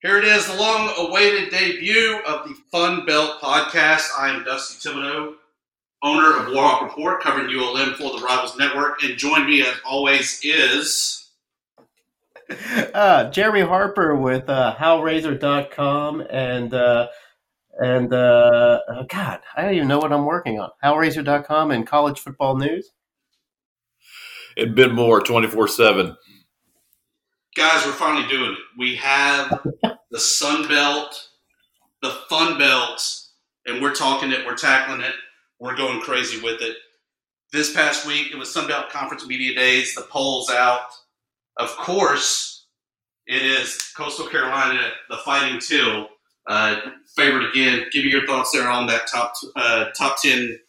Here it is, the long-awaited debut of the Fun Belt Podcast. I am Dusty Thibodeau, owner of Warhawk Report, covering ULM for the Rivals Network, and joined me as always is Jeremy Harper with HawgRazor.com and God, I don't even know what I'm working on. HawgRazor.com and College Football News, and Ben Moore, 24/7. Guys, we're finally doing it. We have the Sun Belt, the Fun Belt, and we're talking it, we're tackling it, we're going crazy with it. This past week, it was Sun Belt Conference Media Days, the poll's out. Of course, it is Coastal Carolina, the Fighting Till, favored again. Give me your thoughts there on that top 10.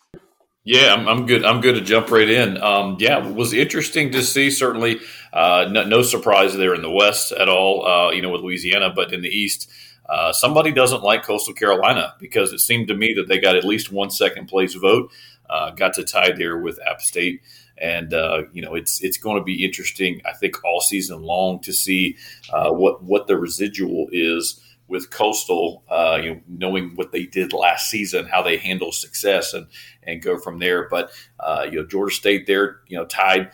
Yeah, I'm good. I'm good to jump right in. It was interesting to see. Certainly, no surprise there in the West at all. With Louisiana, but in the East, somebody doesn't like Coastal Carolina because it seemed to me that they got at least 1 second place vote. Got to tie there with App State, and it's going to be interesting, I think, all season long to see what the residual is with Coastal, knowing what they did last season, how they handle success, and go from there. But Georgia State there, tied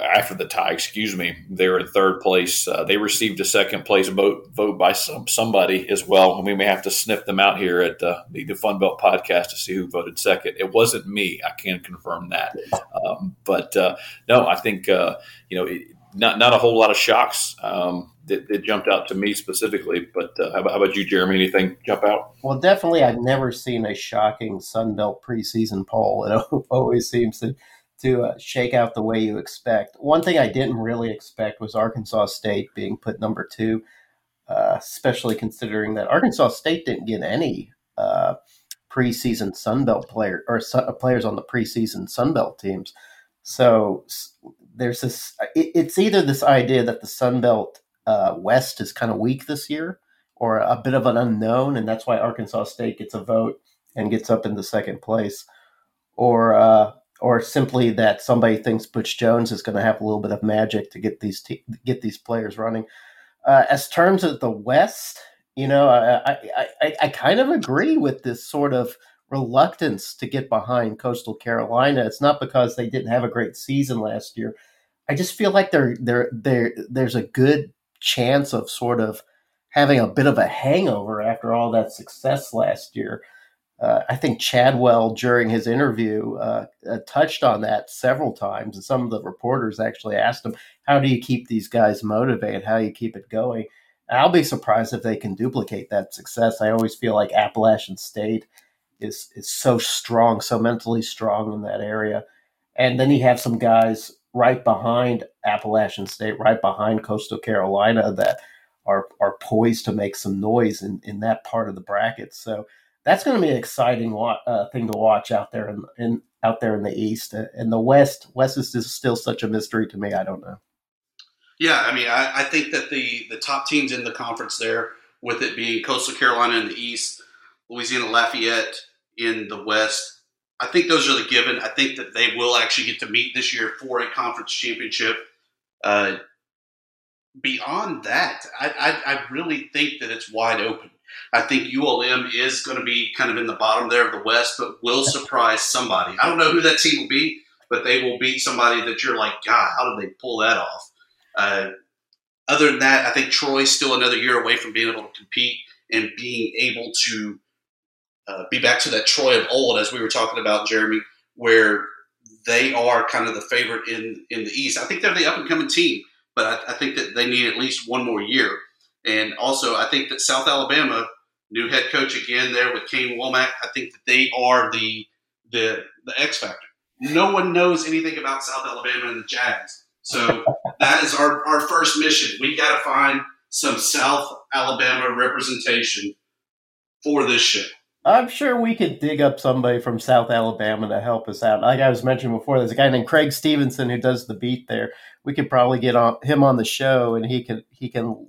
they're in third place. They received a second place vote by somebody as well, and we may have to sniff them out here at the Fun Belt Podcast to see who voted second. It wasn't me, I can confirm that. No, I think not a whole lot of shocks. It jumped out to me specifically, but how about you, Jeremy? Anything jump out? Well, definitely, I've never seen a shocking Sun Belt preseason poll. It always seems to shake out the way you expect. One thing I didn't really expect was Arkansas State being put number 2, especially considering that Arkansas State didn't get any preseason Sun Belt players on the preseason Sun Belt teams. So there's this. It's either this idea that the Sun Belt West is kind of weak this year, or a bit of an unknown, and that's why Arkansas State gets a vote and gets up into second place, or simply that somebody thinks Butch Jones is going to have a little bit of magic to get these players running. As terms of the West, I kind of agree with this sort of reluctance to get behind Coastal Carolina. It's not because they didn't have a great season last year. I just feel like there's a good chance of sort of having a bit of a hangover after all that success last year. I think Chadwell, during his interview, touched on that several times, and some of the reporters actually asked him, how do you keep these guys motivated? How do you keep it going? And I'll be surprised if they can duplicate that success. I always feel like Appalachian State is so strong, so mentally strong in that area. And then you have some guys right behind Appalachian State, right behind Coastal Carolina, that are poised to make some noise in that part of the bracket. So that's going to be an exciting thing to watch out there in the East. And the West is just still such a mystery to me. I don't know. Yeah, I mean, I think that the top teams in the conference there, with it being Coastal Carolina in the East, Louisiana Lafayette in the West, I think those are the given. I think that they will actually get to meet this year for a conference championship. Beyond that, I really think that it's wide open. I think ULM is going to be kind of in the bottom there of the West, but will surprise somebody. I don't know who that team will be, but they will beat somebody that you're like, God, how did they pull that off? Other than that, I think Troy's still another year away from being able to compete and being able to be back to that Troy of old, as we were talking about, Jeremy, where they are kind of the favorite in the East. I think they're the up-and-coming team, but I think that they need at least one more year. And also, I think that South Alabama, new head coach again there with Kane Womack, I think that they are the X factor. No one knows anything about South Alabama and the Jazz. So that is our first mission. We got to find some South Alabama representation for this show. I'm sure we could dig up somebody from South Alabama to help us out. Like I was mentioning before, there's a guy named Craig Stevenson who does the beat there. We could probably get him on the show, and he can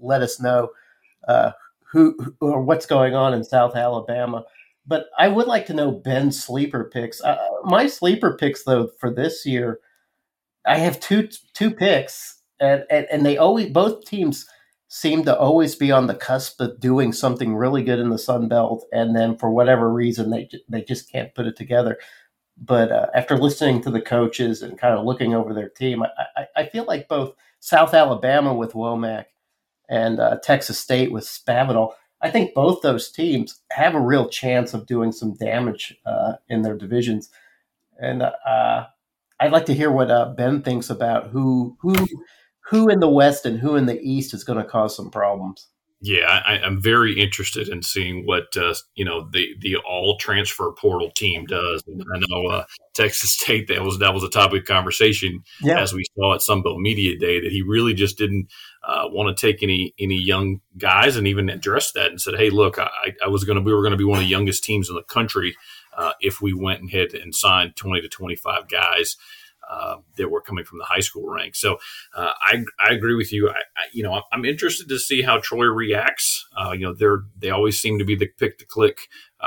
let us know who or what's going on in South Alabama. But I would like to know Ben's sleeper picks. My sleeper picks, though, for this year, I have two picks, and they always both teams seem to always be on the cusp of doing something really good in the Sun Belt, and then for whatever reason, they just can't put it together. But after listening to the coaches and kind of looking over their team, I feel like both South Alabama with Womack and Texas State with Spavital, I think both those teams have a real chance of doing some damage in their divisions. And I'd like to hear what Ben thinks about who in the West and who in the East is going to cause some problems. Yeah, I'm very interested in seeing what the all transfer portal team does. And I know Texas State, that was a topic of conversation as we saw at Sun Belt Media Day, that he really just didn't want to take any young guys, and even addressed that and said, "Hey, look, we were going to be one of the youngest teams in the country if we went and hit and signed 20 to 25 guys." That were coming from the high school ranks. So I agree with you. I'm interested to see how Troy reacts. They always seem to be the pick to click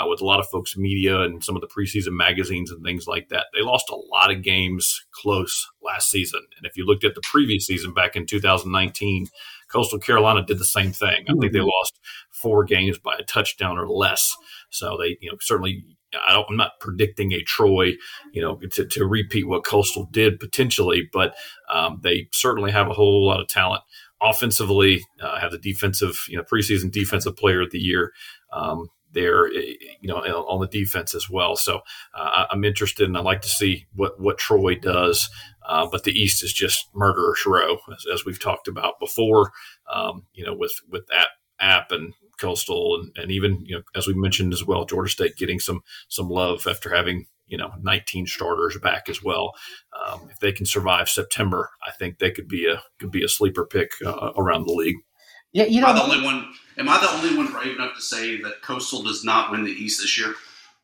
with a lot of folks' media and some of the preseason magazines and things like that. They lost a lot of games close last season. And if you looked at the previous season back in 2019, Coastal Carolina did the same thing. I think they lost 4 games by a touchdown or less. So they, certainly – I'm not predicting a Troy, to repeat what Coastal did potentially, but they certainly have a whole lot of talent offensively. Have the defensive, preseason defensive player of the year there, on the defense as well. So I'm interested, and I'd like to see what Troy does. But the East is just murderer's row, as we've talked about before. With that app and Coastal and even, as we mentioned as well, Georgia State getting some love after having, 19 starters back as well. If they can survive September, I think they could be a sleeper pick around the league. Yeah, Am I the only one brave enough to say that Coastal does not win the East this year?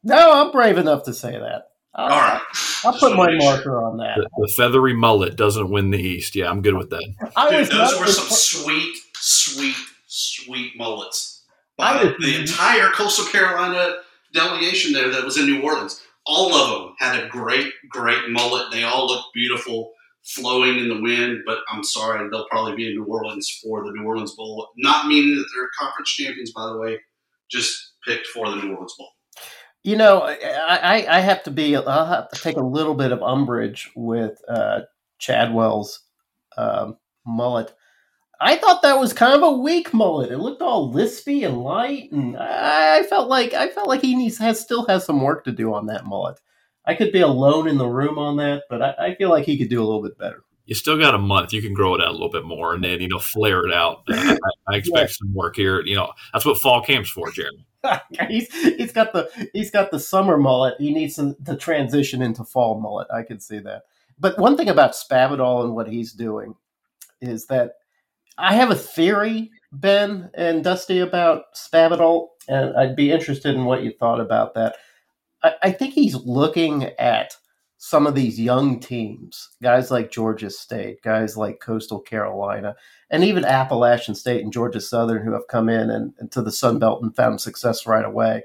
No, I'm brave enough to say that. All right. I'll put my marker on that. The feathery mullet doesn't win the East. Yeah, I'm good with that. Dude, those were some sweet mullets. The entire Coastal Carolina delegation there that was in New Orleans, all of them had a great, great mullet. They all looked beautiful, flowing in the wind, but I'm sorry, they'll probably be in New Orleans for the New Orleans Bowl. Not meaning that they're conference champions, by the way, just picked for the New Orleans Bowl. I'll have to take a little bit of umbrage with Chadwell's mullet. I thought that was kind of a weak mullet. It looked all lispy and light, and I felt like he still has some work to do on that mullet. I could be alone in the room on that, but I feel like he could do a little bit better. You still got a month. You can grow it out a little bit more, and then flare it out. I expect some work here. That's what fall camp's for, Jeremy. he's got the summer mullet. He needs to transition into fall mullet. I can see that. But one thing about Spavital and what he's doing is that. I have a theory, Ben and Dusty, about Spavital, and I'd be interested in what you thought about that. I think he's looking at some of these young teams, guys like Georgia State, guys like Coastal Carolina, and even Appalachian State and Georgia Southern, who have come in and to the Sun Belt and found success right away.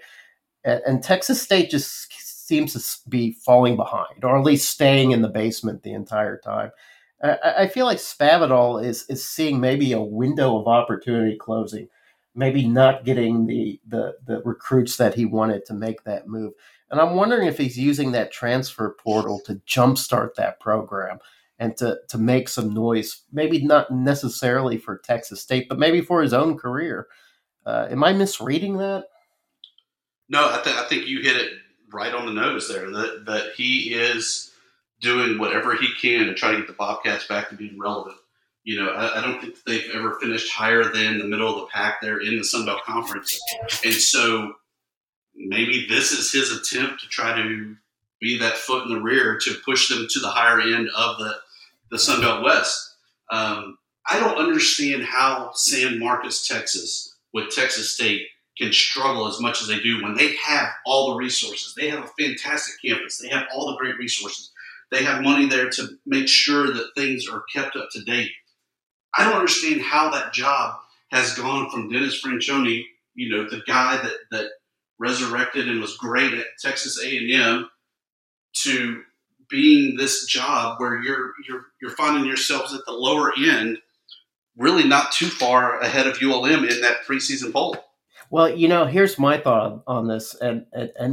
And Texas State just seems to be falling behind, or at least staying in the basement the entire time. I feel like Spavital is seeing maybe a window of opportunity closing, maybe not getting the recruits that he wanted to make that move. And I'm wondering if he's using that transfer portal to jumpstart that program and to make some noise, maybe not necessarily for Texas State, but maybe for his own career. Am I misreading that? No, I think you hit it right on the nose there, that he is – doing whatever he can to try to get the Bobcats back to being relevant. I don't think that they've ever finished higher than the middle of the pack there in the Sun Belt Conference. And so maybe this is his attempt to try to be that foot in the rear to push them to the higher end of the Sun Belt West. I don't understand how San Marcos, Texas, with Texas State, can struggle as much as they do when they have all the resources. They have a fantastic campus. They have all the great resources. They have money there to make sure that things are kept up to date. I don't understand how that job has gone from Dennis Franchoni, the guy that resurrected and was great at Texas A&M, to being this job where you're finding yourselves at the lower end really not too far ahead of ULM in that preseason poll. Well, you know, here's my thought on this, and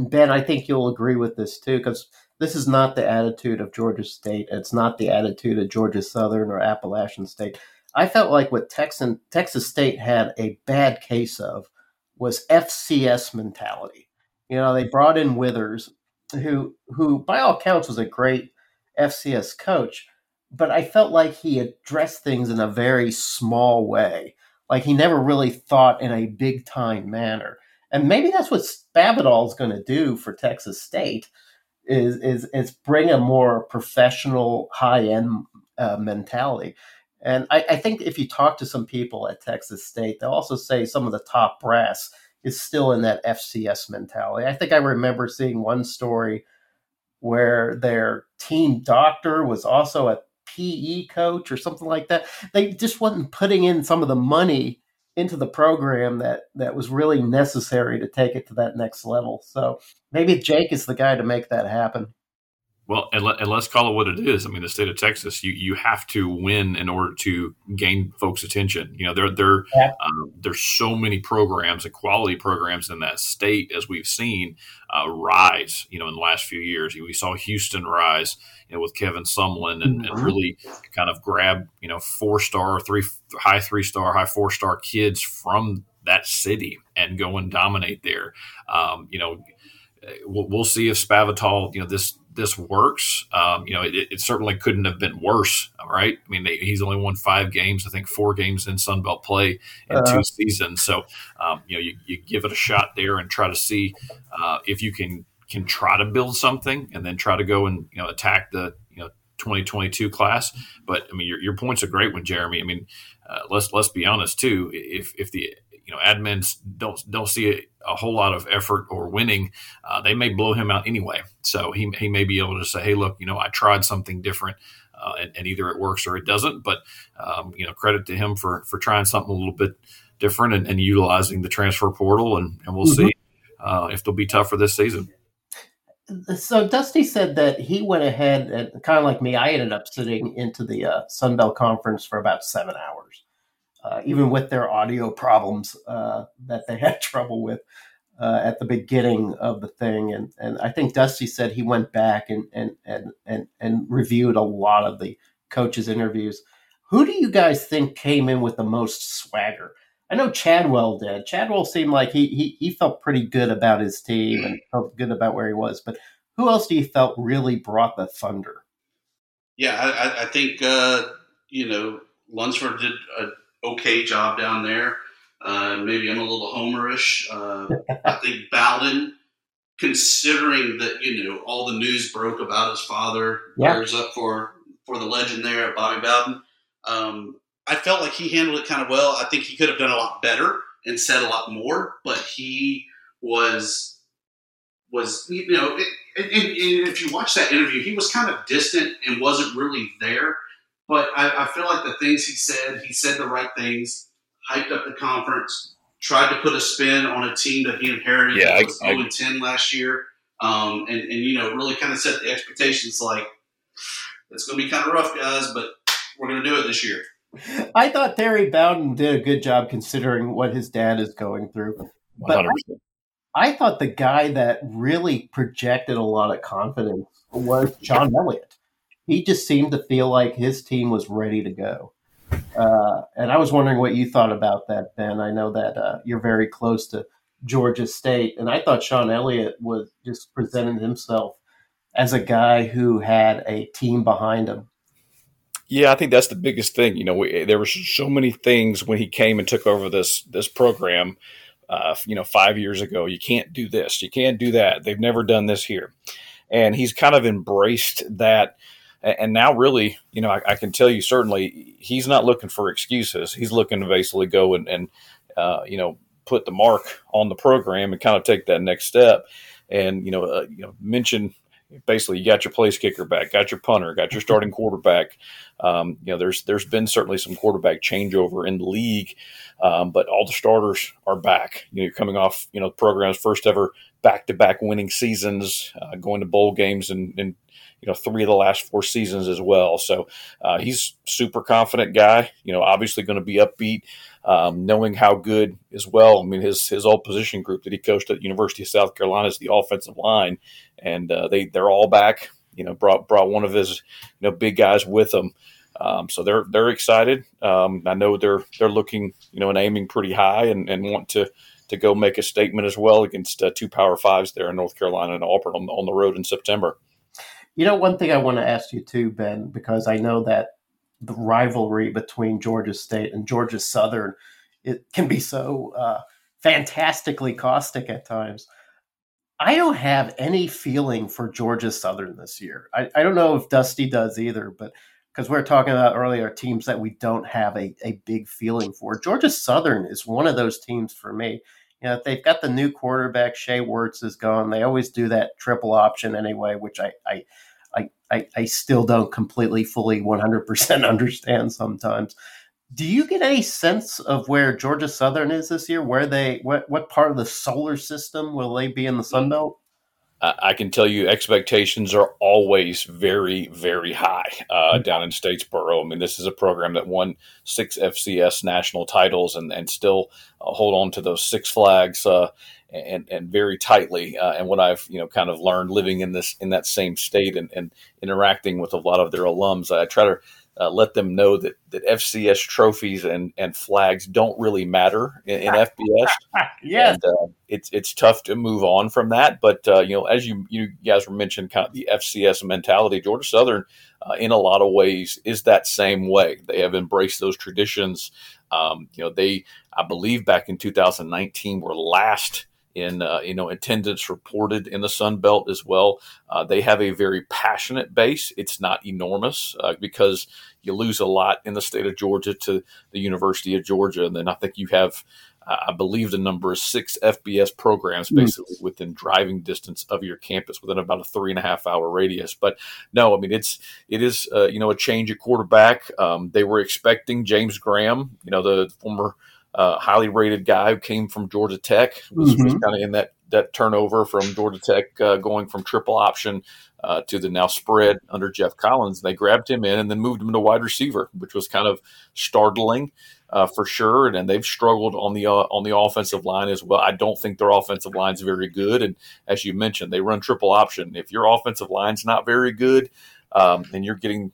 Ben, I think you'll agree with this too, because this is not the attitude of Georgia State. It's not the attitude of Georgia Southern or Appalachian State. I felt like what Texas State had a bad case of was FCS mentality. You know, they brought in Withers, who by all counts was a great FCS coach, but I felt like he addressed things in a very small way. Like he never really thought in a big time manner. And maybe that's what Spavital is going to do for Texas State is bring a more professional, high-end mentality. And I think if you talk to some people at Texas State, they'll also say some of the top brass is still in that FCS mentality. I think I remember seeing one story where their team doctor was also a PE coach or something like that. They just wasn't putting in some of the money into the program that was really necessary to take it to that next level. So maybe Jake is the guy to make that happen. Well, and let's call it what it is. I mean, the state of Texas, you have to win in order to gain folks' attention. You know, there's so many programs and quality programs in that state, as we've seen rise, you know, in the last few years. We saw Houston rise, you know, with Kevin Sumlin and really kind of grab, you know, high 3-star, high 4-star kids from that city and go and dominate there. You know, we'll see if Spavital, you know, this works. You know, it certainly couldn't have been worse, right? I mean, he's only won 5 games, I think 4 games in Sun Belt play in 2 seasons. So, you know, you give it a shot there and try to see if you can try to build something and then try to go and, you know, attack the, you know, 2022 class. But I mean, your point's a great one, Jeremy. I mean, let's be honest too. If the, you know, admins don't see a whole lot of effort or winning, they may blow him out anyway. So he may be able to say, hey, look, you know, I tried something different, and either it works or it doesn't. But, you know, credit to him for trying something a little bit different and utilizing the transfer portal. And we'll see if they'll be tougher this season. So Dusty said that he went ahead and kind of like me, I ended up sitting into the Sun Belt Conference for about 7 hours. Even with their audio problems that they had trouble with at the beginning of the thing. And I think Dusty said he went back and reviewed a lot of the coaches' interviews. Who do you guys think came in with the most swagger? I know Chadwell did. Chadwell seemed like he felt pretty good about his team and felt good about where he was. But who else do you felt really brought the thunder? Yeah, I think, you know, Lunsford did a okay job down there. Maybe I'm a little homerish. I think Bowden, considering that, you know, all the news broke about his father, gears up for the legend there, Bobby Bowden. I felt like he handled it kind of well. I think he could have done a lot better and said a lot more, but he was you know, and if you watch that interview, he was kind of distant and wasn't really there. But I feel like the things he said the right things, hyped up the conference, tried to put a spin on a team that he inherited. Yeah, was 0-10 last year. And, you know, really kind of set the expectations like, it's going to be kind of rough, guys, but we're going to do it this year. I thought Terry Bowden did a good job considering what his dad is going through. But I thought the guy that really projected a lot of confidence was Sean Elliott. He just seemed to feel like his team was ready to go. And I was wondering what you thought about that, Ben. I know that you're very close to Georgia State, and I thought Sean Elliott was just presented himself as a guy who had a team behind him. Yeah, I think that's the biggest thing. You know, there were so many things when he came and took over this program, you know, 5 years ago. You can't do this. You can't do that. They've never done this here. And he's kind of embraced that. And now really, you know, I can tell you certainly he's not looking for excuses. He's looking to basically go and you know, put the mark on the program and kind of take that next step. And, you know, mention basically you got your place kicker back, got your punter, got your starting quarterback. You know, there's been certainly some quarterback changeover in the league, but all the starters are back. You know, you're coming off, you know, the program's first ever back-to-back winning seasons, going to bowl games and 3 of the last 4 seasons as well. So he's super confident guy, obviously going to be upbeat, knowing how good as well. I mean, his old position group that he coached at University of South Carolina is the offensive line, and they're all back, brought one of his, big guys with him. So they're excited. I know they're looking, and aiming pretty high and want to go make a statement as well against 2 Power Fives there in North Carolina and Auburn on the road in September. One thing I want to ask you too, Ben, because I know that the rivalry between Georgia State and Georgia Southern, it can be so fantastically caustic at times. I don't have any feeling for Georgia Southern this year. I don't know if Dusty does either, but because we were talking about earlier teams that we don't have a big feeling for. Georgia Southern is one of those teams for me. They've got the new quarterback, Shea Wertz is gone. They always do that triple option anyway, which I still don't completely, fully, 100% understand sometimes. Do you get any sense of where Georgia Southern is this year? Where they, what part of the solar system will they be in the Sun Belt? I can tell you expectations are always very, very high down in Statesboro. I mean, this is a program that won 6 FCS national titles and still hold on to those 6 flags and very tightly. And what I've, kind of learned living in that same state and interacting with a lot of their alums, I try to let them know that FCS trophies and flags don't really matter in FBS. Yes. And, it's tough to move on from that. But, as you guys were mentioning, kind of the FCS mentality, Georgia Southern, in a lot of ways, is that same way. They have embraced those traditions. They, I believe, back in 2019 were last in attendance reported in the Sun Belt as well. They have a very passionate base. It's not enormous because you lose a lot in the state of Georgia to the University of Georgia. And then I think you have, I believe the number is 6 FBS programs basically within driving distance of your campus within about a 3.5-hour radius. But no, I mean, it is, a change at quarterback. They were expecting James Graham, the former highly rated guy who came from Georgia Tech, was kind of in that turnover from Georgia Tech, going from triple option to the now spread under Jeff Collins. They grabbed him in and then moved him to wide receiver, which was kind of startling for sure. And they've struggled on the offensive line as well. I don't think their offensive line is very good. And as you mentioned, they run triple option. If your offensive line's not very good, and you're getting,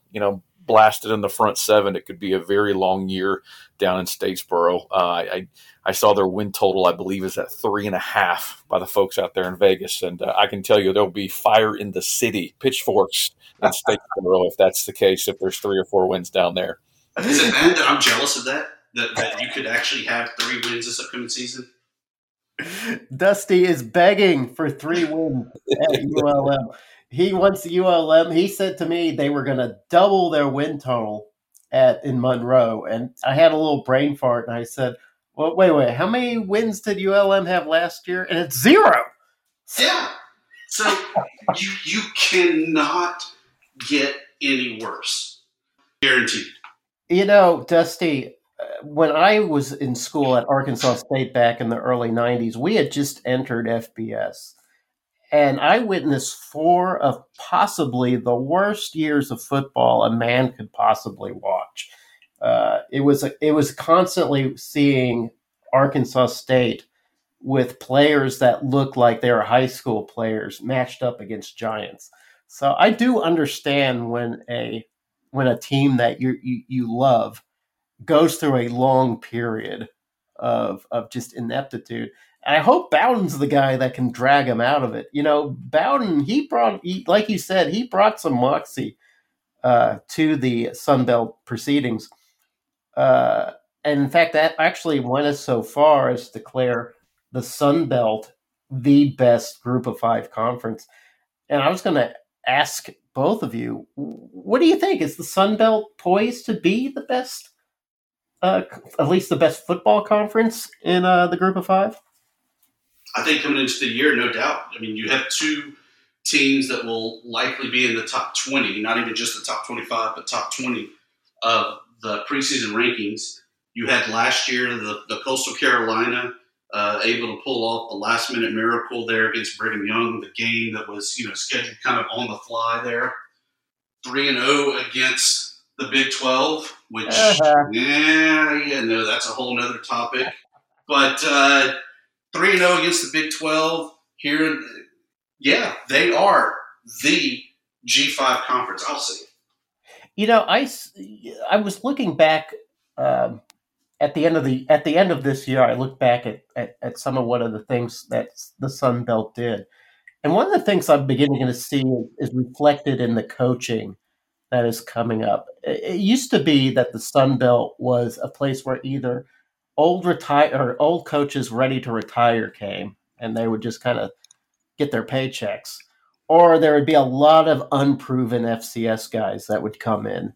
blasted in the front 7, it could be a very long year down in Statesboro. I saw their win total, I believe, is at 3.5 by the folks out there in Vegas. And I can tell you there'll be fire in the city, pitchforks in Statesboro if that's the case, if there's 3 or 4 wins down there. Is it bad that I'm jealous of that you could actually have 3 wins this upcoming season? Dusty is begging for 3 wins at ULM. He wants ULM. He said to me they were going to double their win total in Monroe, and I had a little brain fart, and I said, "Well, wait, how many wins did ULM have last year?" And it's 0. Yeah. So you cannot get any worse, guaranteed. Dusty, when I was in school at Arkansas State back in the early '90s, we had just entered FBS. And I witnessed 4 of possibly the worst years of football a man could possibly watch. It was constantly seeing Arkansas State with players that looked like they were high school players matched up against giants. So I do understand when a team that you love goes through a long period of just ineptitude. I hope Bowden's the guy that can drag him out of it. Bowden, he brought some moxie to the Sun Belt proceedings. And in fact, that actually went us so far as to declare the Sun Belt the best Group of 5 conference. And I was going to ask both of you, what do you think? Is the Sun Belt poised to be the best, at least the best football conference in the Group of 5? I think coming into the year, no doubt. I mean, you have 2 teams that will likely be in the top 20, not even just the top 25, but top 20 of the preseason rankings. You had last year the Coastal Carolina able to pull off the last-minute miracle there against Brigham Young, the game that was scheduled kind of on the fly there. 3-0 against the Big 12, which, that's a whole nother topic. But 3-0 against the Big 12 here, they are the G5 conference. I'll see. You know, I was looking back at the end of this year. I looked back at some of what are the things that the Sun Belt did, and one of the things I'm beginning to see is reflected in the coaching that is coming up. It used to be that the Sun Belt was a place where either old coaches ready to retire came, and they would just kind of get their paychecks. Or there would be a lot of unproven FCS guys that would come in,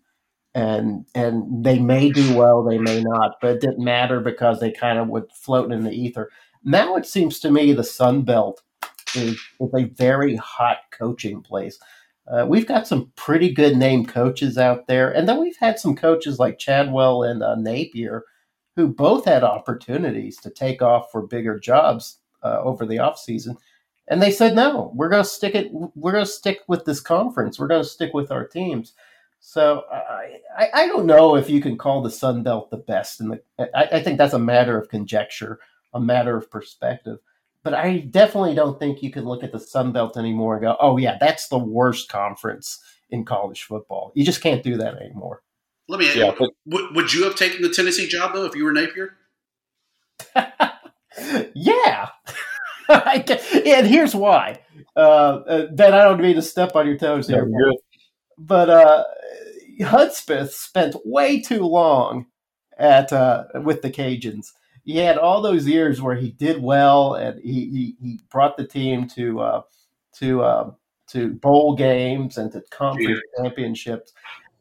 and they may do well, they may not, but it didn't matter because they kind of would float in the ether. Now it seems to me the Sun Belt is a very hot coaching place. We've got some pretty good name coaches out there, and then we've had some coaches like Chadwell and Napier who both had opportunities to take off for bigger jobs over the offseason. And they said, no, we're going to stick with this conference. We're going to stick with our teams. So I don't know if you can call the Sun Belt the best. I think that's a matter of conjecture, a matter of perspective. But I definitely don't think you can look at the Sun Belt anymore and go, oh, yeah, that's the worst conference in college football. You just can't do that anymore. Let me ask you, would you have taken the Tennessee job, though, if you were Napier? Yeah. And here's why. Ben, I don't mean to step on your toes there. No, but Hudspeth spent way too long with the Cajuns. He had all those years where he did well, and he brought the team to bowl games and to conference championships.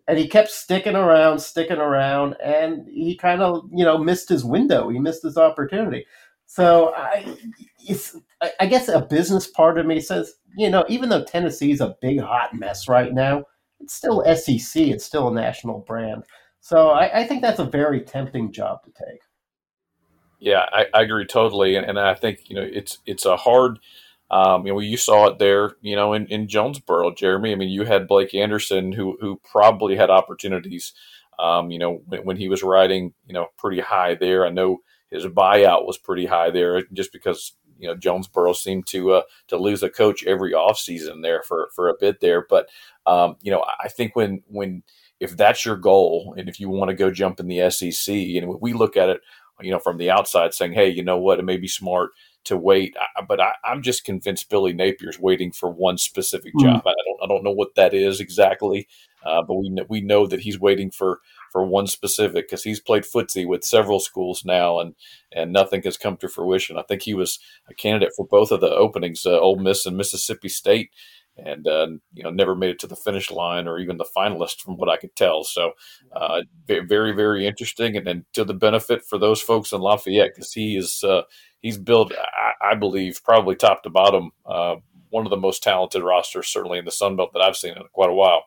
And he kept sticking around, and he kind of missed his window. He missed his opportunity. So I guess a business part of me says, even though Tennessee's a big hot mess right now, it's still SEC. It's still a national brand. So I think that's a very tempting job to take. Yeah, I agree totally. And I think, it's a hard you saw it there, in Jonesboro, Jeremy. I mean, you had Blake Anderson who probably had opportunities, when he was riding, pretty high there. I know his buyout was pretty high there, just because Jonesboro seemed to lose a coach every offseason there for a bit there. But I think if that's your goal, and if you want to go jump in the SEC, and we look at it, from the outside, saying, hey, you know what, it may be smart to wait, but I'm just convinced Billy Napier's waiting for one specific job. I don't know what that is exactly, but we know that he's waiting for one specific, because he's played footsie with several schools now, and nothing has come to fruition. I think he was a candidate for both of the openings, Ole Miss and Mississippi State, and never made it to the finish line or even the finalist, from what I could tell. So very, very interesting, and to the benefit for those folks in Lafayette, because he is. He's built, I believe, probably top to bottom, one of the most talented rosters, certainly in the Sun Belt, that I've seen in quite a while.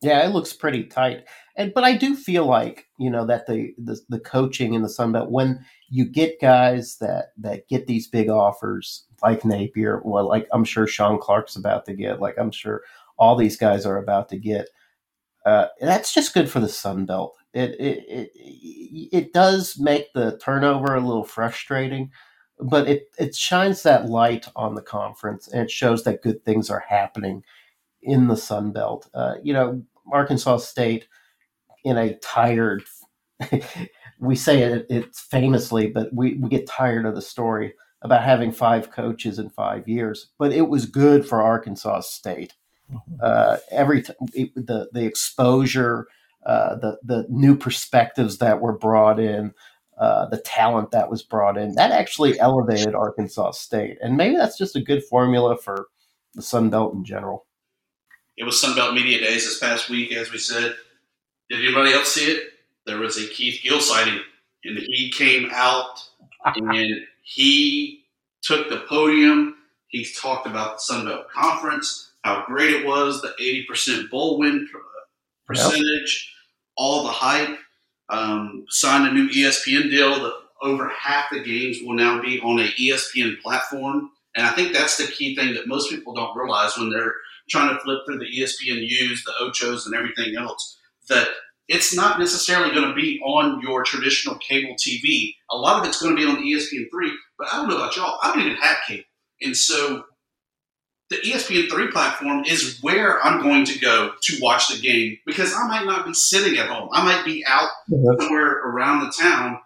Yeah, it looks pretty tight. But I do feel like, that the coaching in the Sun Belt, when you get guys that get these big offers, like Napier, well, like I'm sure Sean Clark's about to get, like I'm sure all these guys are about to get, that's just good for the Sun Belt. It does make the turnover a little frustrating. But it shines that light on the conference, and it shows that good things are happening in the Sun Belt. Arkansas State, in a tired – we say it famously, but we get tired of the story about having 5 coaches in 5 years. But it was good for Arkansas State. The exposure, the new perspectives that were brought in, the talent that was brought in, that actually elevated Arkansas State. And maybe that's just a good formula for the Sun Belt in general. It was Sun Belt Media Days this past week, as we said. Did anybody else see it? There was a Keith Gill sighting, and he came out, and he took the podium. He talked about the Sun Belt Conference, how great it was, the 80% bowl win percentage, all the hype. Signed a new ESPN deal that over half the games will now be on an ESPN platform. And I think that's the key thing that most people don't realize when they're trying to flip through the ESPNUs, the Ochos, and everything else, that it's not necessarily going to be on your traditional cable TV. A lot of it's going to be on ESPN3, but I don't know about y'all. I don't even have cable. And so the ESPN3 platform is where I'm going to go to watch the game, because I might not be sitting at home. I might be out somewhere around the town,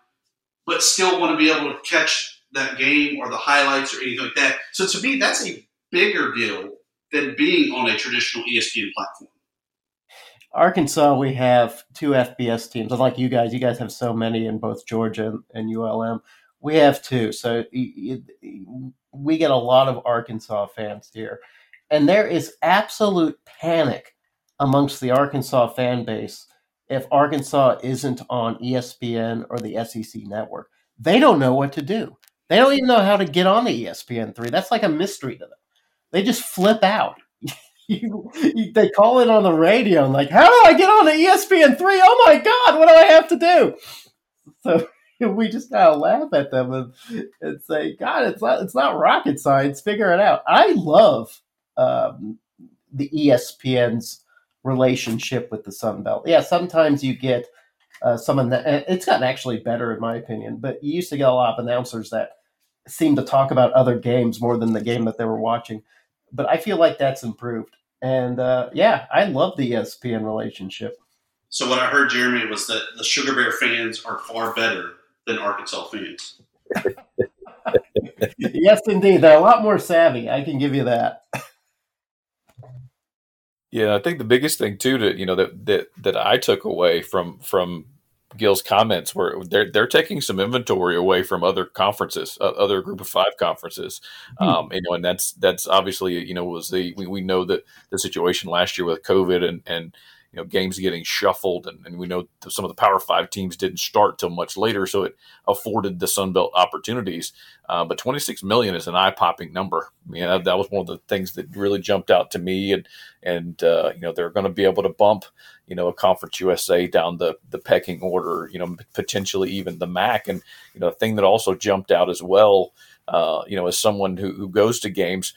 but still want to be able to catch that game or the highlights or anything like that. So to me, that's a bigger deal than being on a traditional ESPN platform. Arkansas, we have two FBS teams. Unlike you guys have so many in both Georgia and ULM. We have two. So we get a lot of Arkansas fans here. And there is absolute panic amongst the Arkansas fan base if Arkansas isn't on ESPN or the SEC network. They don't know what to do. They don't even know how to get on the ESPN3. That's like a mystery to them. They just flip out. They call it on the radio and like, how do I get on the ESPN3? Oh my God, what do I have to do? So we just kind of laugh at them and say, God, it's not rocket science. Figure it out. I love the ESPN's relationship with the Sun Belt. Yeah, sometimes you get someone that it's gotten actually better in my opinion, but you used to get a lot of announcers that seemed to talk about other games more than the game that they were watching. But I feel like that's improved. And, I love the ESPN relationship. So what I heard, Jeremy, was that the Sugar Bear fans are far better than Arkansas fans. Yes, indeed. They're a lot more savvy. I can give you that. Yeah, I think the biggest thing, too, that I took away from Gill's comments were they're taking some inventory away from other conferences, other group of five conferences. And that's obviously, we know that the situation last year with COVID and games getting shuffled. And we know some of the Power Five teams didn't start till much later. So it afforded the Sun Belt opportunities. But 26 million is an eye popping number. That was one of the things that really jumped out to me. And they're going to be able to bump, a Conference USA down the pecking order, potentially even the MAC. And, the thing that also jumped out as well, as someone who goes to games,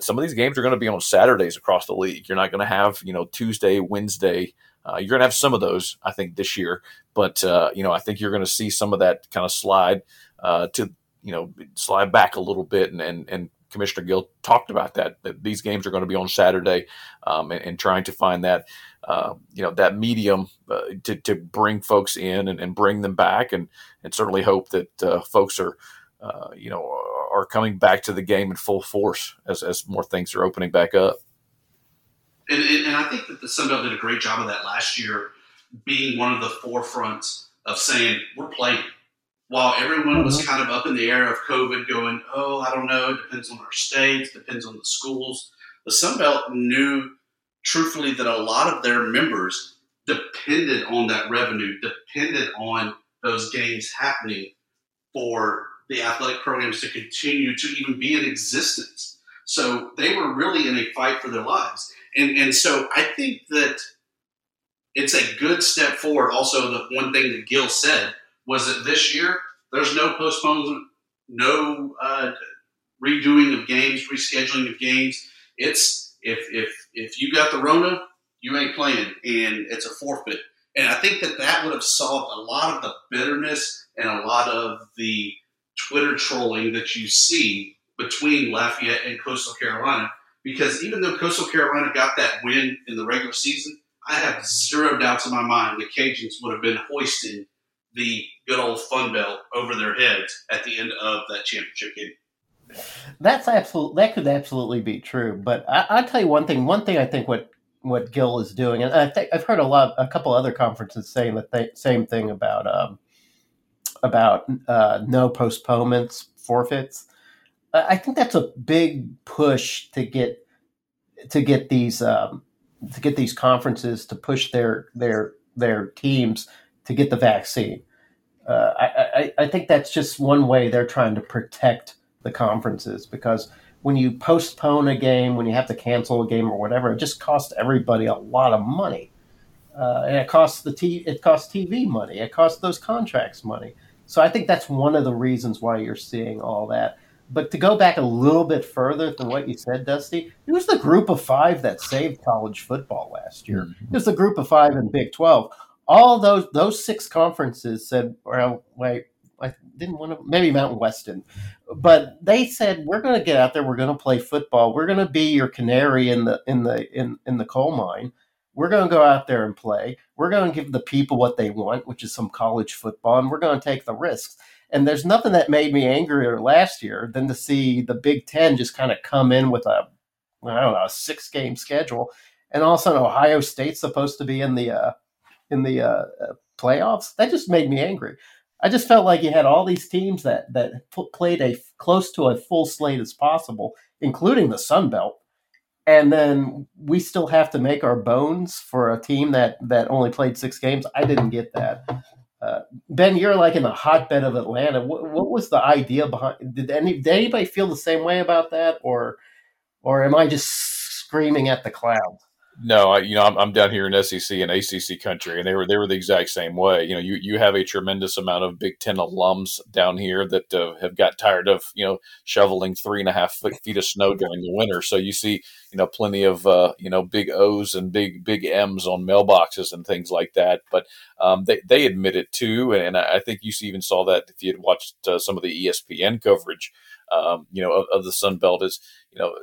some of these games are going to be on Saturdays across the league. You're not going to have, Tuesday, Wednesday. You're going to have some of those, I think, this year. But, I think you're going to see some of that kind of slide slide back a little bit. And Commissioner Gill talked about that these games are going to be on Saturday and trying to find that, that medium to bring folks in and bring them back and certainly hope that folks are, are coming back to the game in full force as more things are opening back up. And I think that the Sun Belt did a great job of that last year, being one of the forefronts of saying, we're playing. While everyone was kind of up in the air of COVID going, oh, I don't know, it depends on our states, depends on the schools. The Sun Belt knew, truthfully, that a lot of their members depended on that revenue, depended on those games happening for the athletic programs to continue to even be in existence. So they were really in a fight for their lives. And so I think that it's a good step forward. Also, the one thing that Gill said was that this year there's no postponement, no redoing of games, rescheduling of games. It's if you got the Rona, you ain't playing, and it's a forfeit. And I think that would have solved a lot of the bitterness and a lot of the Twitter trolling that you see between Lafayette and Coastal Carolina, because even though Coastal Carolina got that win in the regular season, I have zero doubts in my mind the Cajuns would have been hoisting the good old Fun Belt over their heads at the end of that championship game. That could absolutely be true, but I'll tell you one thing I think what Gill is doing, and I think I've heard a couple other conferences saying the same thing about no postponements, forfeits. I think that's a big push to get these conferences to push their teams to get the vaccine. I think that's just one way they're trying to protect the conferences, because when you postpone a game, when you have to cancel a game or whatever, it just costs everybody a lot of money. And it costs it costs TV money. It costs those contracts money. So I think that's one of the reasons why you're seeing all that. But to go back a little bit further than what you said, Dusty, it was the group of five that saved college football last year. It was the group of five in Big 12. All those six conferences said, well, wait, I didn't want to, maybe Mountain Weston, but they said, we're going to get out there. We're going to play football. We're going to be your canary in the coal mine. We're going to go out there and play. We're going to give the people what they want, which is some college football, and we're going to take the risks. And there's nothing that made me angrier last year than to see the Big Ten just kind of come in with a 6-game schedule, and all of a sudden Ohio State's supposed to be in the playoffs. That just made me angry. I just felt like you had all these teams that played close to a full slate as possible, including the Sun Belt, and then we still have to make our bones for a team that only played 6 games. I didn't get that. Ben, you're like in the hotbed of Atlanta. What was the idea behind? Did anybody feel the same way about that, or am I just screaming at the clouds? No, I'm down here in SEC and ACC country, and they were the exact same way. You know, you have a tremendous amount of Big Ten alums down here that have got tired of shoveling 3.5 feet of snow during the winter. So you see plenty of big O's and big M's on mailboxes and things like that. But they admit it too, and I think you even saw that if you had watched some of the ESPN coverage. Of the Sun Belt is,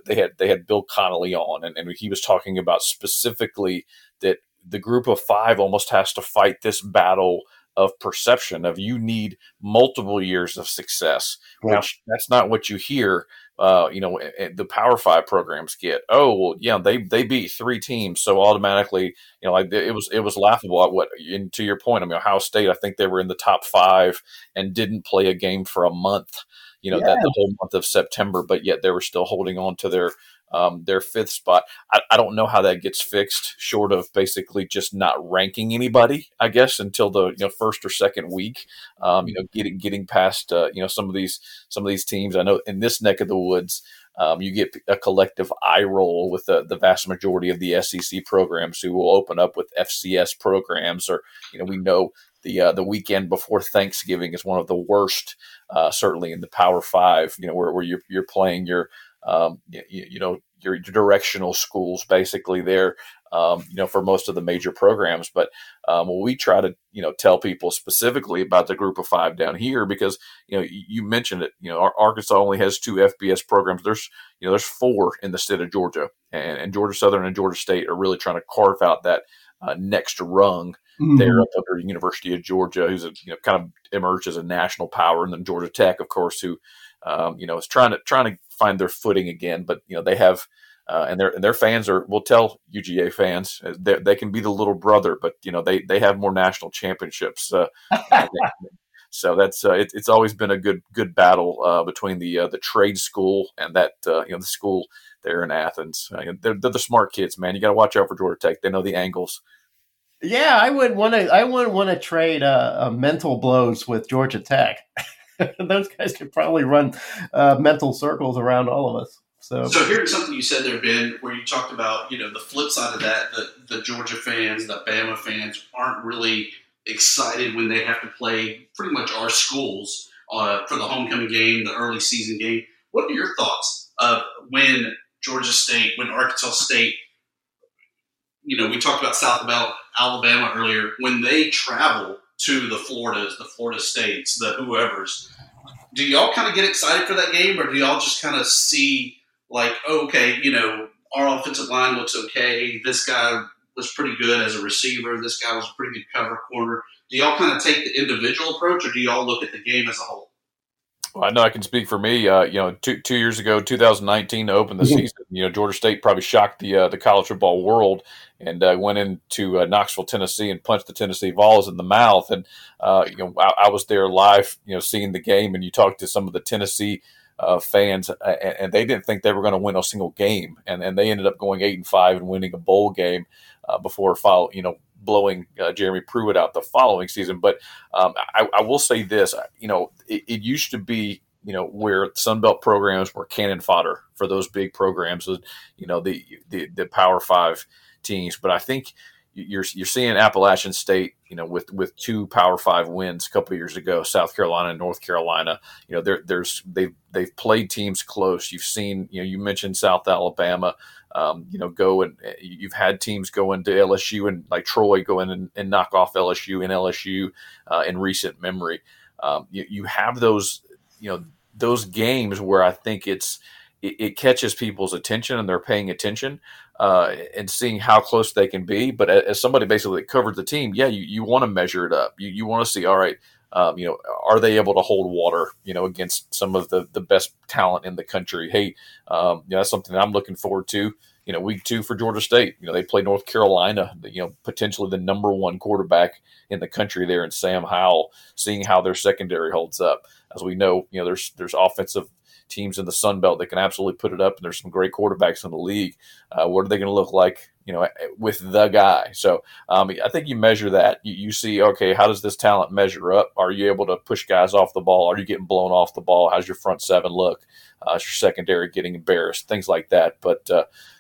they had Bill Connolly on, and he was talking about specifically that the group of five almost has to fight this battle of perception of you need multiple years of success. Right. Now, that's not what you hear. The Power Five programs get. Oh well, yeah, they beat 3 teams, so automatically, it was laughable at what. And to your point, Ohio State, I think they were in the top 5 and didn't play a game for a month. That the whole month of September, but yet they were still holding on to their 5th spot. I don't know how that gets fixed, short of basically just not ranking anybody, I guess, until the first or second week. Getting past some of these teams. I know in this neck of the woods, you get a collective eye roll with the vast majority of the SEC programs who will open up with FCS programs, or we know. The weekend before Thanksgiving is one of the worst, certainly in the Power Five. Where you're playing your your directional schools basically there. For most of the major programs, but we try to tell people specifically about the group of five down here because you mentioned it. Arkansas only has 2 FBS programs. There's there's 4 in the state of Georgia, and Georgia Southern and Georgia State are really trying to carve out that next rung. Mm-hmm. They're up under the University of Georgia, who's kind of emerged as a national power, and then Georgia Tech, of course, who is trying to find their footing again. But they have, and their fans will tell UGA fans they can be the little brother, but they have more national championships. So that's it's always been a good battle between the trade school and that the school there in Athens. They're the smart kids, man. You got to watch out for Georgia Tech. They know the angles. Yeah, I wouldn't want to trade mental blows with Georgia Tech. Those guys could probably run mental circles around all of us. So here's something you said there, Ben, where you talked about the flip side of that. The Georgia fans, the Bama fans, aren't really excited when they have to play pretty much our schools for the homecoming game, the early season game. What are your thoughts of when Georgia State, when Arkansas State? We talked about South Alabama earlier. When they travel to the Floridas, the Florida States, the whoever's, do y'all kind of get excited for that game, or do y'all just kind of see like, okay, our offensive line looks okay. This guy was pretty good as a receiver. This guy was a pretty good cover corner. Do y'all kind of take the individual approach, or do y'all look at the game as a whole? I know I can speak for me. 2 years ago, 2019, to open the season, Georgia State probably shocked the college football world and went into Knoxville, Tennessee, and punched the Tennessee Vols in the mouth. And I was there live, seeing the game. And you talked to some of the Tennessee fans, and they didn't think they were going to win a single game, and they ended up going 8-5 and winning a bowl game before blowing Jeremy Pruitt out the following season. But I will say this, it used to be, where Sun Belt programs were cannon fodder for those big programs, the Power Five teams. But I think you're seeing Appalachian State, with two Power Five wins a couple of years ago, South Carolina and North Carolina. They've played teams close. You've seen, you mentioned South Alabama, go, and you've had teams go into LSU and like Troy go in and knock off LSU in recent memory. You have those, those games where I think it catches people's attention and they're paying attention and seeing how close they can be. But as somebody basically that covered the team, you want to measure it up. You want to see, all right, are they able to hold water, against some of the best talent in the country? Hey, that's something that I'm looking forward to. Week two for Georgia State, they play North Carolina, potentially the number one quarterback in the country there in Sam Howell, seeing how their secondary holds up. As we know, there's offensive teams in the Sun Belt that can absolutely put it up, and there's some great quarterbacks in the league. What are they going to look like, with the guy? So I think you measure that. You see, okay, how does this talent measure up? Are you able to push guys off the ball? Are you getting blown off the ball? How's your front seven look? Is your secondary getting embarrassed? Things like that. But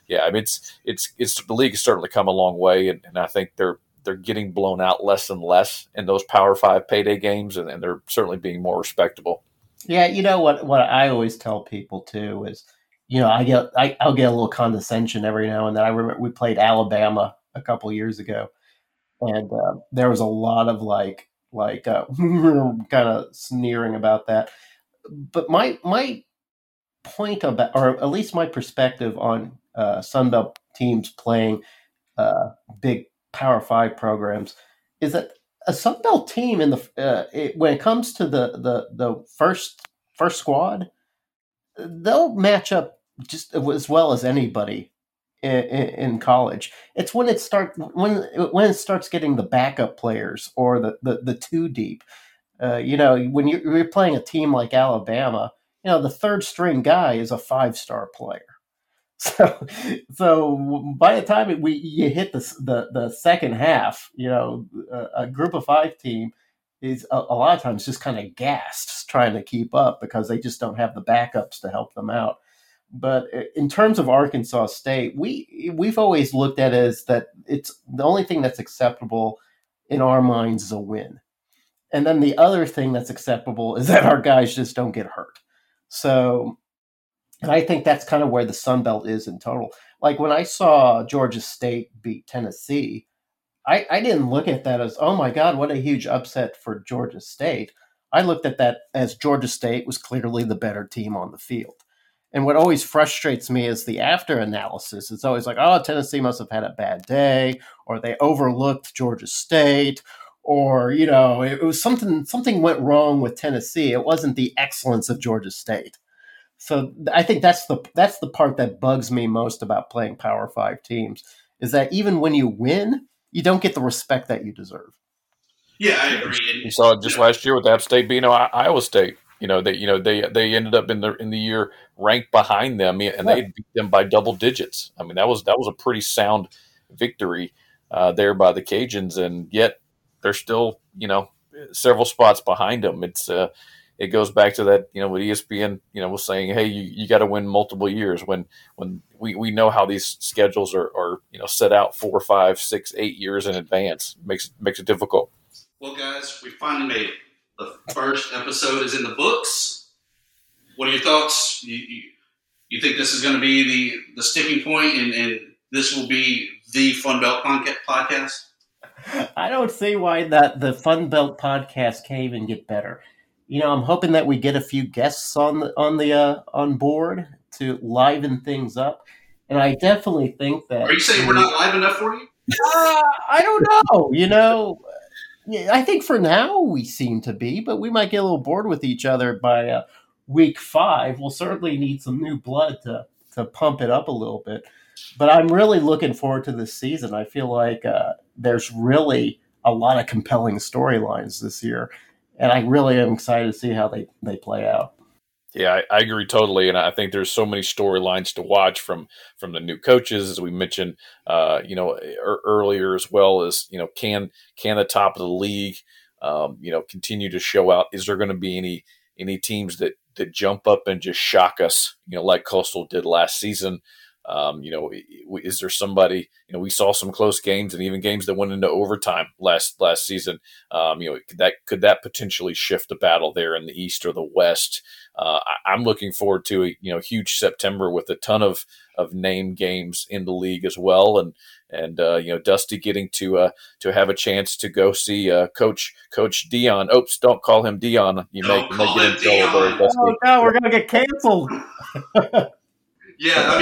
it's the league has certainly come a long way, and I think they're getting blown out less and less in those Power Five payday games, and they're certainly being more respectable. Yeah, what I always tell people too is, I'll get a little condescension every now and then. I remember we played Alabama a couple of years ago, and there was a lot of like kind of sneering about that. But my point about, or at least my perspective on Sunbelt teams playing big Power Five programs, is that a Sunbelt team in the when it comes to the first squad, they'll match up just as well as anybody in college. It's when it starts getting the backup players or the two deep. When you're playing a team like Alabama, the third string guy is a 5-star player. So by the time you hit the second half, a group of five team is a lot of times just kind of gassed trying to keep up because they just don't have the backups to help them out. But in terms of Arkansas State, we've always looked at it as that it's the only thing that's acceptable in our minds is a win. And then the other thing that's acceptable is that our guys just don't get hurt. So, and I think that's kind of where the Sun Belt is in total. Like when I saw Georgia State beat Tennessee, I didn't look at that as, oh my God, what a huge upset for Georgia State. I looked at that as Georgia State was clearly the better team on the field. And what always frustrates me is the after analysis. It's always like, oh, Tennessee must have had a bad day, or they overlooked Georgia State, or, it was something went wrong with Tennessee. It wasn't the excellence of Georgia State. So I think that's the part that bugs me most about playing Power Five teams, is that even when you win, you don't get the respect that you deserve. Yeah, I agree. You saw it just last year with App State beating Iowa State. They ended up in the year ranked behind them, and they beat them by double digits. I mean, that was a pretty sound victory there by the Cajuns, and yet they're still several spots behind them. It's it goes back to that, with ESPN, was saying, hey, you got to win multiple years when we know how these schedules are set out 4, 5, 6, 8 years in advance. Makes it difficult. Well, guys, we finally made it. The first episode is in the books. What are your thoughts? You think this is going to be the sticking point and this will be the Fun Belt podcast? I don't see why that the Fun Belt podcast can't even get better. I'm hoping that we get a few guests on board to liven things up, and I definitely think that. Are you saying we're not live enough for you? I don't know. I think for now we seem to be, but we might get a little bored with each other by week 5. We'll certainly need some new blood to pump it up a little bit. But I'm really looking forward to this season. I feel like there's really a lot of compelling storylines this year. And I really am excited to see how they play out. Yeah, I agree totally. And I think there's so many storylines to watch from the new coaches, as we mentioned, earlier, as well as, can the top of the league, continue to show out? Is there going to be any teams that jump up and just shock us, like Coastal did last season? Is there somebody, we saw some close games and even games that went into overtime last season. Could that potentially shift the battle there in the East or the West? I'm looking forward to a huge September with a ton of name games in the league as well. And Dusty getting to have a chance to go see Coach Dion. Oops, don't call him Dion. You may get in trouble there, Dusty. Oh, no, we're going to get canceled. Yeah,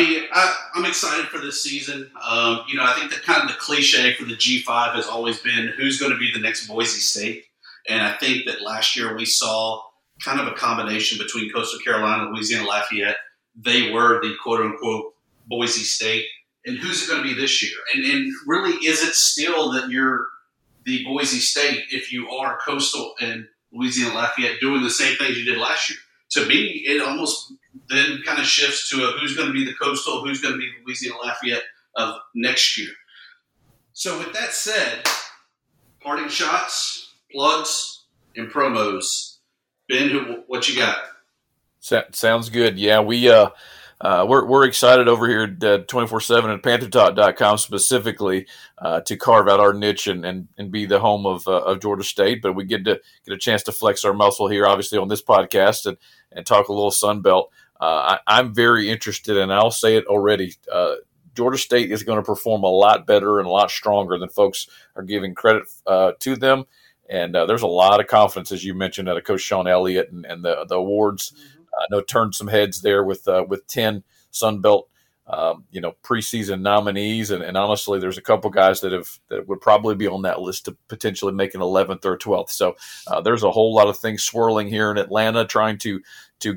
I'm excited for this season. I think that kind of the cliche for the G5 has always been who's going to be the next Boise State. And I think that last year we saw kind of a combination between Coastal Carolina, Louisiana, Lafayette. They were the quote-unquote Boise State. And who's it going to be this year? And really, is it still that you're the Boise State if you are Coastal and Louisiana, Lafayette doing the same things you did last year? To me, it almost then kind of shifts to who's going to be the Coastal, who's going to be Louisiana Lafayette of next year. So with that said, parting shots, plugs, and promos. Ben, what you got? Sounds good. Yeah, we're excited over here at 24/7 at PantherTalk.com specifically to carve out our niche and be the home of Georgia State, but we get a chance to flex our muscle here, obviously on this podcast and talk a little Sun Belt. I'm very interested, and I'll say it already. Georgia State is going to perform a lot better and a lot stronger than folks are giving credit to them. And there's a lot of confidence, as you mentioned, out of Coach Sean Elliott and the awards. Mm-hmm. I know turned some heads there with 10 Sun Belt, preseason nominees, and honestly, there's a couple guys that would probably be on that list to potentially make an 11th or 12th. So there's a whole lot of things swirling here in Atlanta, trying to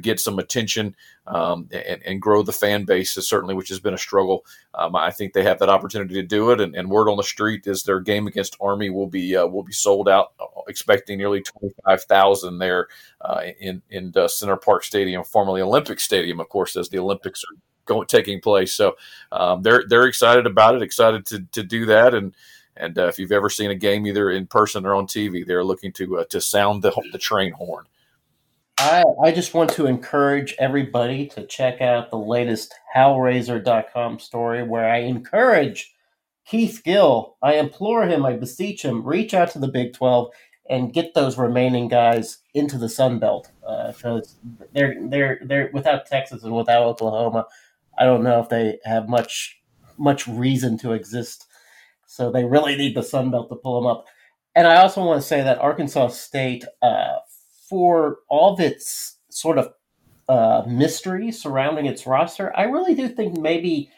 get some attention and grow the fan base, certainly, which has been a struggle. I think they have that opportunity to do it, and word on the street is their game against Army will be sold out, expecting nearly 25,000 there in Center Park Stadium, formerly Olympic Stadium, of course, as the Olympics are taking place. So they're excited about it, excited to do that, and if you've ever seen a game either in person or on TV, they're looking to sound the train horn. I just want to encourage everybody to check out the latest HawgRazor.com story where I encourage Keith Gill. I implore him, I beseech him, reach out to the Big 12 and get those remaining guys into the Sun Belt. Because they're without Texas and without Oklahoma, I don't know if they have much reason to exist. So they really need the Sun Belt to pull them up. And I also want to say that Arkansas State, for all of its sort of mystery surrounding its roster, I really do think maybe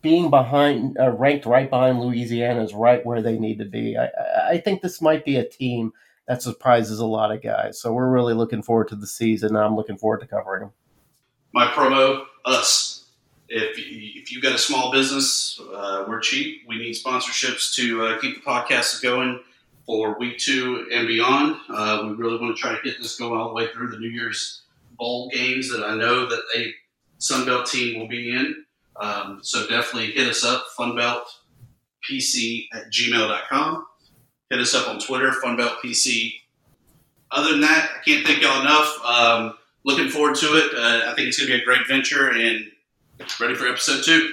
being behind, ranked right behind Louisiana is right where they need to be. I think this might be a team that surprises a lot of guys. So we're really looking forward to the season. I'm looking forward to covering them. My promo, us. If you've got a small business, we're cheap. We need sponsorships to keep the podcast going for week 2 and beyond. We really want to try to get this going all the way through the New Year's Bowl games that I know that a Sunbelt team will be in. So definitely hit us up, funbeltpc@gmail.com. Hit us up on Twitter, funbeltpc. Other than that, I can't thank y'all enough. Looking forward to it. I think it's going to be a great venture and ready for episode 2.